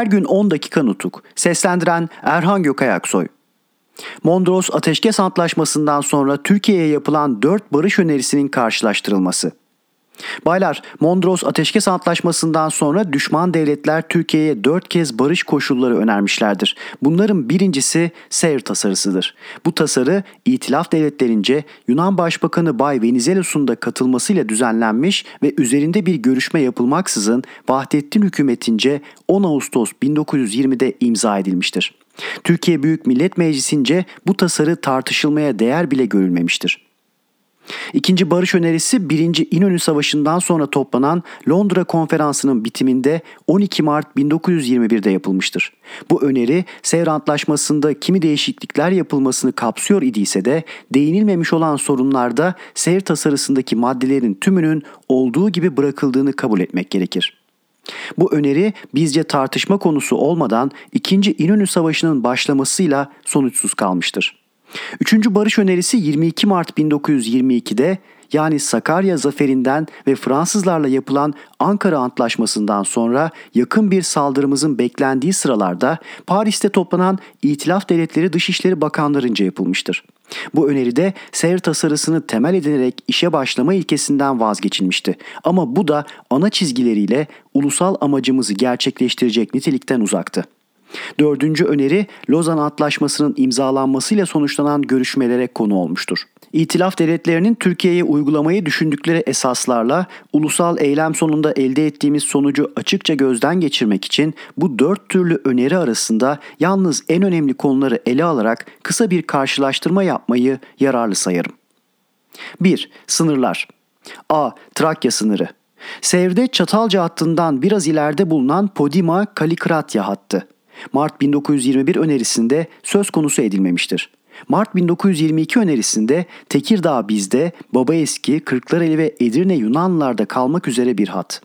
her gün 10 dakika nutuk. Seslendiren Erhan Gökayaksoy. Mondros Ateşkes Antlaşması'ndan sonra Türkiye'ye yapılan 4 barış önerisinin karşılaştırılması. Baylar, Mondros Ateşkes Antlaşması'ndan sonra düşman devletler Türkiye'ye 4 kez barış koşulları önermişlerdir. Bunların birincisi Sevr tasarısıdır. Bu tasarı İtilaf Devletlerince Yunan Başbakanı Bay Venizelos'un da katılmasıyla düzenlenmiş ve üzerinde bir görüşme yapılmaksızın Vahdettin hükümetince 10 Ağustos 1920'de imza edilmiştir. Türkiye Büyük Millet Meclisi'nce bu tasarı tartışılmaya değer bile görülmemiştir. İkinci barış önerisi 1. İnönü Savaşı'ndan sonra toplanan Londra Konferansı'nın bitiminde 12 Mart 1921'de yapılmıştır. Bu öneri Sevr Antlaşması'nda kimi değişiklikler yapılmasını kapsıyor idiyse de değinilmemiş olan sorunlarda Sevr tasarısındaki maddelerin tümünün olduğu gibi bırakıldığını kabul etmek gerekir. Bu öneri bizce tartışma konusu olmadan 2. İnönü Savaşı'nın başlamasıyla sonuçsuz kalmıştır. 3. barış önerisi 22 Mart 1922'de yani Sakarya zaferinden ve Fransızlarla yapılan Ankara Antlaşması'ndan sonra yakın bir saldırımızın beklendiği sıralarda Paris'te toplanan İtilaf Devletleri Dışişleri Bakanlarınca yapılmıştır. Bu öneride Sevr tasarısını temel edinerek işe başlama ilkesinden vazgeçilmişti. Ama bu da ana çizgileriyle ulusal amacımızı gerçekleştirecek nitelikten uzaktı. 4. öneri Lozan Antlaşması'nın imzalanmasıyla sonuçlanan görüşmelere konu olmuştur. İtilaf devletlerinin Türkiye'ye uygulamayı düşündükleri esaslarla ulusal eylem sonunda elde ettiğimiz sonucu açıkça gözden geçirmek için bu 4 türlü öneri arasında yalnız en önemli konuları ele alarak kısa bir karşılaştırma yapmayı yararlı sayarım. 1. Sınırlar. A. Trakya sınırı. Sevr'de Çatalca hattından biraz ileride bulunan Podima-Kalikratya hattı. Mart 1921 önerisinde söz konusu edilmemiştir. Mart 1922 önerisinde Tekirdağ bizde, Babaeski, Kırklareli ve Edirne Yunanlılarda kalmak üzere bir hat.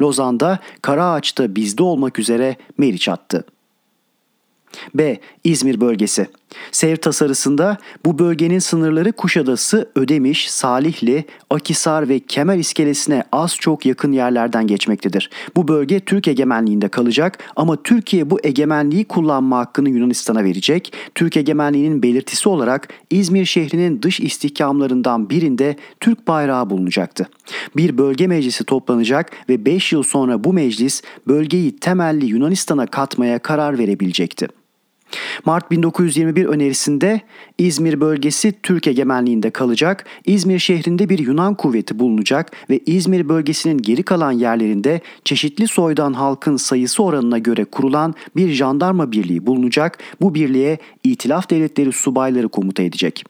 Lozan'da, Karaağaç'ta bizde olmak üzere Meriç hattı. B. İzmir bölgesi. Sevr tasarısında bu bölgenin sınırları Kuşadası, Ödemiş, Salihli, Akisar ve Kemal İskelesi'ne az çok yakın yerlerden geçmektedir. Bu bölge Türk egemenliğinde kalacak ama Türkiye bu egemenliği kullanma hakkını Yunanistan'a verecek. Türk egemenliğinin belirtisi olarak İzmir şehrinin dış istihkamlarından birinde Türk bayrağı bulunacaktı. Bir bölge meclisi toplanacak ve 5 yıl sonra bu meclis bölgeyi temelli Yunanistan'a katmaya karar verebilecekti. Mart 1921 önerisinde İzmir bölgesi Türk egemenliğinde kalacak, İzmir şehrinde bir Yunan kuvveti bulunacak ve İzmir bölgesinin geri kalan yerlerinde çeşitli soydan halkın sayısı oranına göre kurulan bir jandarma birliği bulunacak, bu birliğe İtilaf Devletleri subayları komuta edecek.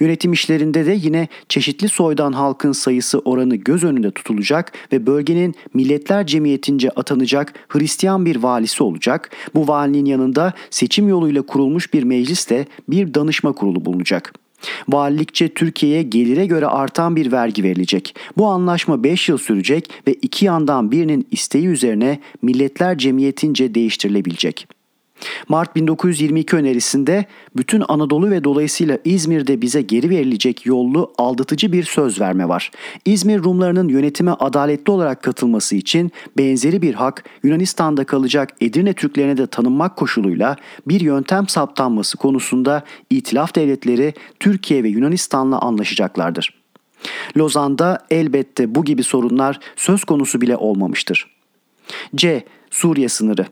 Yönetim işlerinde de yine çeşitli soydan halkın sayısı oranı göz önünde tutulacak ve bölgenin Milletler Cemiyeti'nce atanacak Hristiyan bir valisi olacak. Bu valinin yanında seçim yoluyla kurulmuş bir mecliste bir danışma kurulu bulunacak. Valilikçe Türkiye'ye gelire göre artan bir vergi verilecek. Bu anlaşma 5 yıl sürecek ve iki yandan birinin isteği üzerine Milletler Cemiyeti'nce değiştirilebilecek. Mart 1922 önerisinde bütün Anadolu ve dolayısıyla İzmir'de bize geri verilecek yollu aldatıcı bir söz verme var. İzmir Rumlarının yönetime adaletli olarak katılması için benzeri bir hak Yunanistan'da kalacak Edirne Türklerine de tanınmak koşuluyla bir yöntem saptanması konusunda İtilaf Devletleri Türkiye ve Yunanistan'la anlaşacaklardır. Lozan'da elbette bu gibi sorunlar söz konusu bile olmamıştır. C. Suriye sınırı.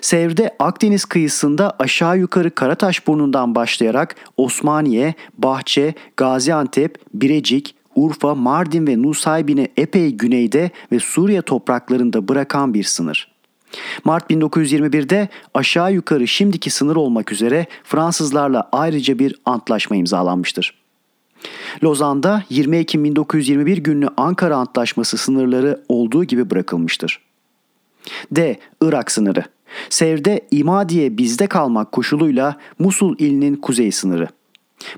Sevr'de Akdeniz kıyısında aşağı yukarı Karataşburnu'ndan başlayarak Osmaniye, Bahçe, Gaziantep, Birecik, Urfa, Mardin ve Nusaybin'i epey güneyde ve Suriye topraklarında bırakan bir sınır. Mart 1921'de aşağı yukarı şimdiki sınır olmak üzere Fransızlarla ayrıca bir antlaşma imzalanmıştır. Lozan'da 20 Ekim 1921 günlü Ankara Antlaşması sınırları olduğu gibi bırakılmıştır. D. Irak sınırı. Sevr'de İmadiye bizde kalmak koşuluyla Musul ilinin kuzey sınırı.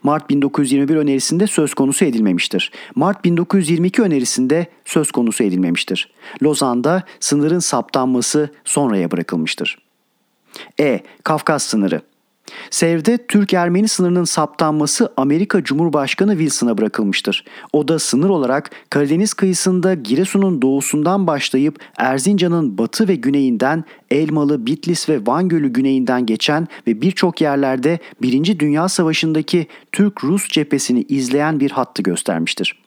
Mart 1921 önerisinde söz konusu edilmemiştir. Mart 1922 önerisinde söz konusu edilmemiştir. Lozan'da sınırın saptanması sonraya bırakılmıştır. E. Kafkas sınırı. Sevr'de Türk-Ermeni sınırının saptanması Amerika Cumhurbaşkanı Wilson'a bırakılmıştır. O da sınır olarak Karadeniz kıyısında Giresun'un doğusundan başlayıp Erzincan'ın batı ve güneyinden, Elmalı, Bitlis ve Van Gölü güneyinden geçen ve birçok yerlerde 1. Dünya Savaşı'ndaki Türk-Rus cephesini izleyen bir hattı göstermiştir.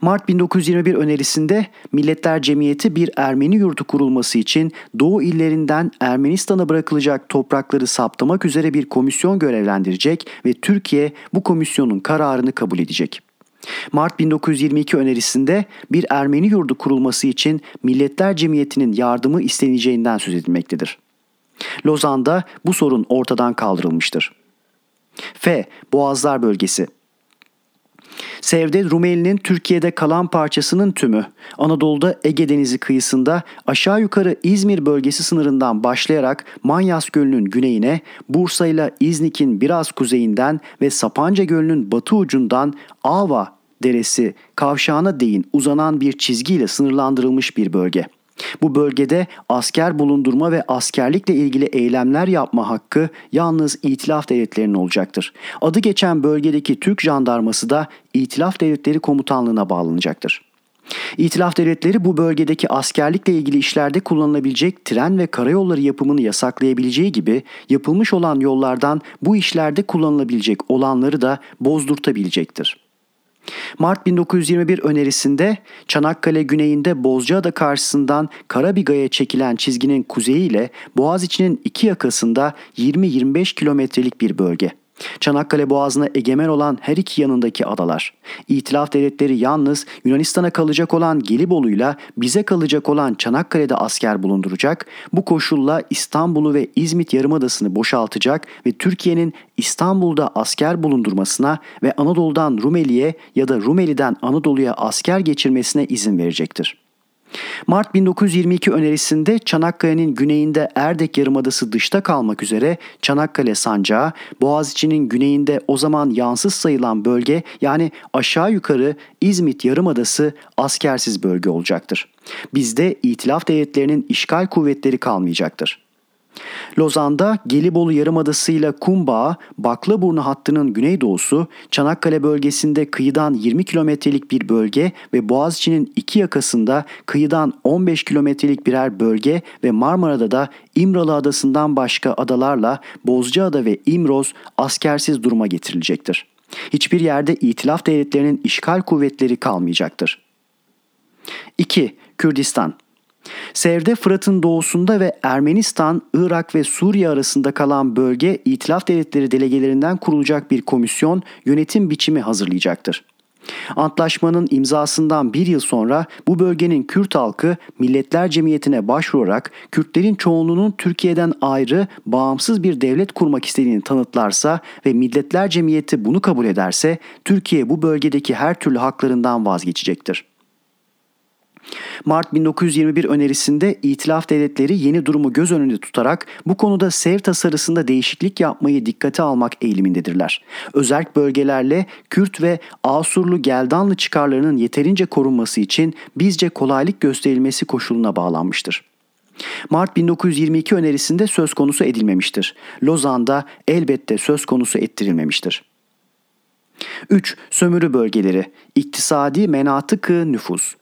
Mart 1921 önerisinde Milletler Cemiyeti bir Ermeni yurdu kurulması için Doğu illerinden Ermenistan'a bırakılacak toprakları saptamak üzere bir komisyon görevlendirecek ve Türkiye bu komisyonun kararını kabul edecek. Mart 1922 önerisinde bir Ermeni yurdu kurulması için Milletler Cemiyeti'nin yardımı isteneceğinden söz edilmektedir. Lozan'da bu sorun ortadan kaldırılmıştır. F. Boğazlar Bölgesi. Sevr'de Rumeli'nin Türkiye'de kalan parçasının tümü, Anadolu'da Ege Denizi kıyısında aşağı yukarı İzmir bölgesi sınırından başlayarak Manyas Gölü'nün güneyine, Bursa ile İznik'in biraz kuzeyinden ve Sapanca Gölü'nün batı ucundan Ava Deresi kavşağına değin uzanan bir çizgiyle sınırlandırılmış bir bölge. Bu bölgede asker bulundurma ve askerlikle ilgili eylemler yapma hakkı yalnız İtilaf Devletleri'nin olacaktır. Adı geçen bölgedeki Türk jandarması da İtilaf Devletleri Komutanlığı'na bağlanacaktır. İtilaf Devletleri bu bölgedeki askerlikle ilgili işlerde kullanılabilecek tren ve karayolları yapımını yasaklayabileceği gibi yapılmış olan yollardan bu işlerde kullanılabilecek olanları da bozdurtabilecektir. Mart 1921 önerisinde Çanakkale güneyinde Bozcaada karşısından Karabiga'ya çekilen çizginin kuzeyiyle Boğaziçi'nin iki yakasında 20-25 kilometrelik bir bölge. Çanakkale Boğazı'na egemen olan her iki yanındaki adalar. İtilaf devletleri yalnız Yunanistan'a kalacak olan Gelibolu'yla bize kalacak olan Çanakkale'de asker bulunduracak, bu koşulla İstanbul'u ve İzmit Yarımadası'nı boşaltacak ve Türkiye'nin İstanbul'da asker bulundurmasına ve Anadolu'dan Rumeli'ye ya da Rumeli'den Anadolu'ya asker geçirmesine izin verecektir. Mart 1922 önerisinde Çanakkale'nin güneyinde Erdek Yarımadası dışta kalmak üzere Çanakkale Sancağı, Boğaziçi'nin güneyinde o zaman yansız sayılan bölge yani aşağı yukarı İzmit Yarımadası askersiz bölge olacaktır. Bizde İtilaf Devletleri'nin işgal kuvvetleri kalmayacaktır. Lozan'da Gelibolu Yarımadası ile Kumbağa, Baklaburnu hattının güneydoğusu, Çanakkale bölgesinde kıyıdan 20 kilometrelik bir bölge ve Boğaziçi'nin iki yakasında kıyıdan 15 kilometrelik birer bölge ve Marmara'da da İmralı Adası'ndan başka adalarla Bozcaada ve İmroz askersiz duruma getirilecektir. Hiçbir yerde İtilaf Devletleri'nin işgal kuvvetleri kalmayacaktır. 2. Kürdistan. Sevr'de Fırat'ın doğusunda ve Ermenistan, Irak ve Suriye arasında kalan bölge İtilaf Devletleri delegelerinden kurulacak bir komisyon yönetim biçimi hazırlayacaktır. Antlaşmanın imzasından bir yıl sonra bu bölgenin Kürt halkı Milletler Cemiyeti'ne başvurarak Kürtlerin çoğunluğunun Türkiye'den ayrı bağımsız bir devlet kurmak istediğini tanıtlarsa ve Milletler Cemiyeti bunu kabul ederse Türkiye bu bölgedeki her türlü haklarından vazgeçecektir. Mart 1921 önerisinde İtilaf Devletleri yeni durumu göz önünde tutarak bu konuda Sevr tasarısında değişiklik yapmayı dikkate almak eğilimindedirler. Özerk bölgelerle Kürt ve Asurlu Geldanlı çıkarlarının yeterince korunması için bizce kolaylık gösterilmesi koşuluna bağlanmıştır. Mart 1922 önerisinde söz konusu edilmemiştir. Lozan'da elbette söz konusu ettirilmemiştir. 3. Sömürü Bölgeleri. İktisadi Menatık-ı Nüfuz.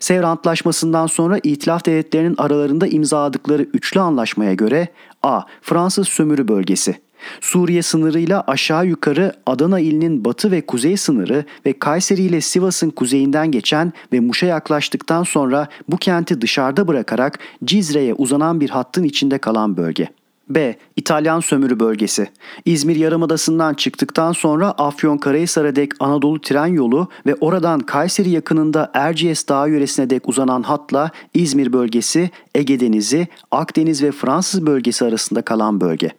Sevr Antlaşması'ndan sonra İtilaf Devletleri'nin aralarında imzaladıkları üçlü anlaşmaya göre A. Fransız Sömürü Bölgesi. Suriye sınırıyla aşağı yukarı Adana ilinin batı ve kuzey sınırı ve Kayseri ile Sivas'ın kuzeyinden geçen ve Muş'a yaklaştıktan sonra bu kenti dışarıda bırakarak Cizre'ye uzanan bir hattın içinde kalan bölge. B. İtalyan Sömürü Bölgesi. İzmir Yarımadası'ndan çıktıktan sonra Afyonkarahisar'a dek Anadolu tren yolu ve oradan Kayseri yakınında Erciyes Dağı yöresine dek uzanan hatla İzmir bölgesi, Ege Denizi, Akdeniz ve Fransız bölgesi arasında kalan bölge.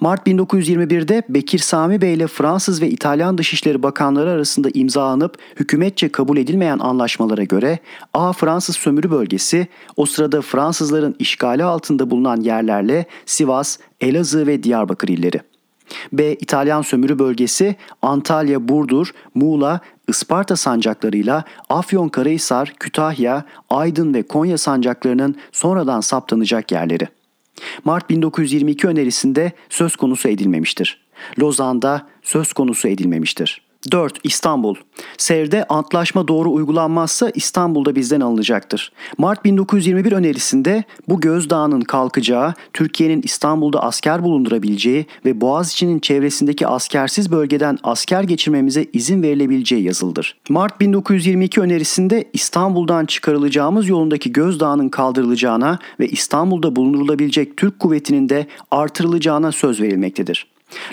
Mart 1921'de Bekir Sami Bey ile Fransız ve İtalyan Dışişleri Bakanları arasında imzalanıp hükümetçe kabul edilmeyen anlaşmalara göre A. Fransız Sömürü Bölgesi, o sırada Fransızların işgali altında bulunan yerlerle Sivas, Elazığ ve Diyarbakır illeri. B. İtalyan Sömürü Bölgesi, Antalya, Burdur, Muğla, Isparta sancaklarıyla Afyonkarahisar, Kütahya, Aydın ve Konya sancaklarının sonradan saptanacak yerleri. Mart 1922 önerisinde söz konusu edilmemiştir. Lozan'da söz konusu edilmemiştir. 4. İstanbul. Sevr'de antlaşma doğru uygulanmazsa İstanbul'da bizden alınacaktır. Mart 1921 önerisinde bu gözdağının kalkacağı, Türkiye'nin İstanbul'da asker bulundurabileceği ve Boğaziçi'nin çevresindeki askersiz bölgeden asker geçirmemize izin verilebileceği yazılıdır. Mart 1922 önerisinde İstanbul'dan çıkarılacağımız yolundaki gözdağının kaldırılacağına ve İstanbul'da bulundurulabilecek Türk kuvvetinin de artırılacağına söz verilmektedir.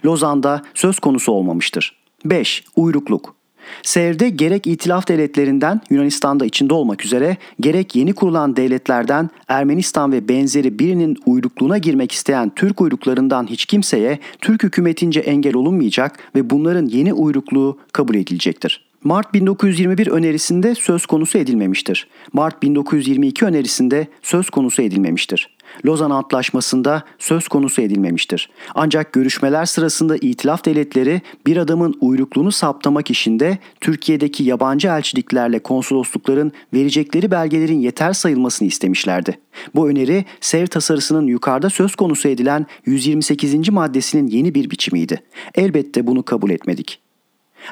Lozan'da söz konusu olmamıştır. 5. Uyrukluk. Sevr'de gerek İtilaf Devletlerinden Yunanistan'da içinde olmak üzere gerek yeni kurulan devletlerden Ermenistan ve benzeri birinin uyrukluğuna girmek isteyen Türk uyruklarından hiç kimseye Türk hükümetince engel olunmayacak ve bunların yeni uyrukluğu kabul edilecektir. Mart 1921 önerisinde söz konusu edilmemiştir. Mart 1922 önerisinde söz konusu edilmemiştir. Lozan Antlaşması'nda söz konusu edilmemiştir. Ancak görüşmeler sırasında İtilaf Devletleri bir adamın uyrukluğunu saptamak işinde Türkiye'deki yabancı elçiliklerle konsoloslukların verecekleri belgelerin yeter sayılmasını istemişlerdi. Bu öneri Sevr tasarısının yukarıda söz konusu edilen 128. maddesinin yeni bir biçimiydi. Elbette bunu kabul etmedik.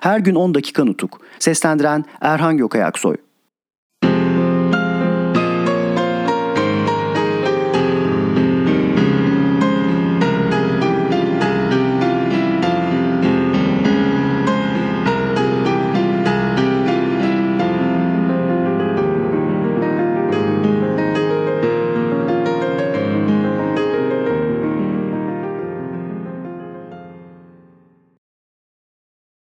Her gün 10 dakika nutuk. Seslendiren Erhan Gökayaksoy.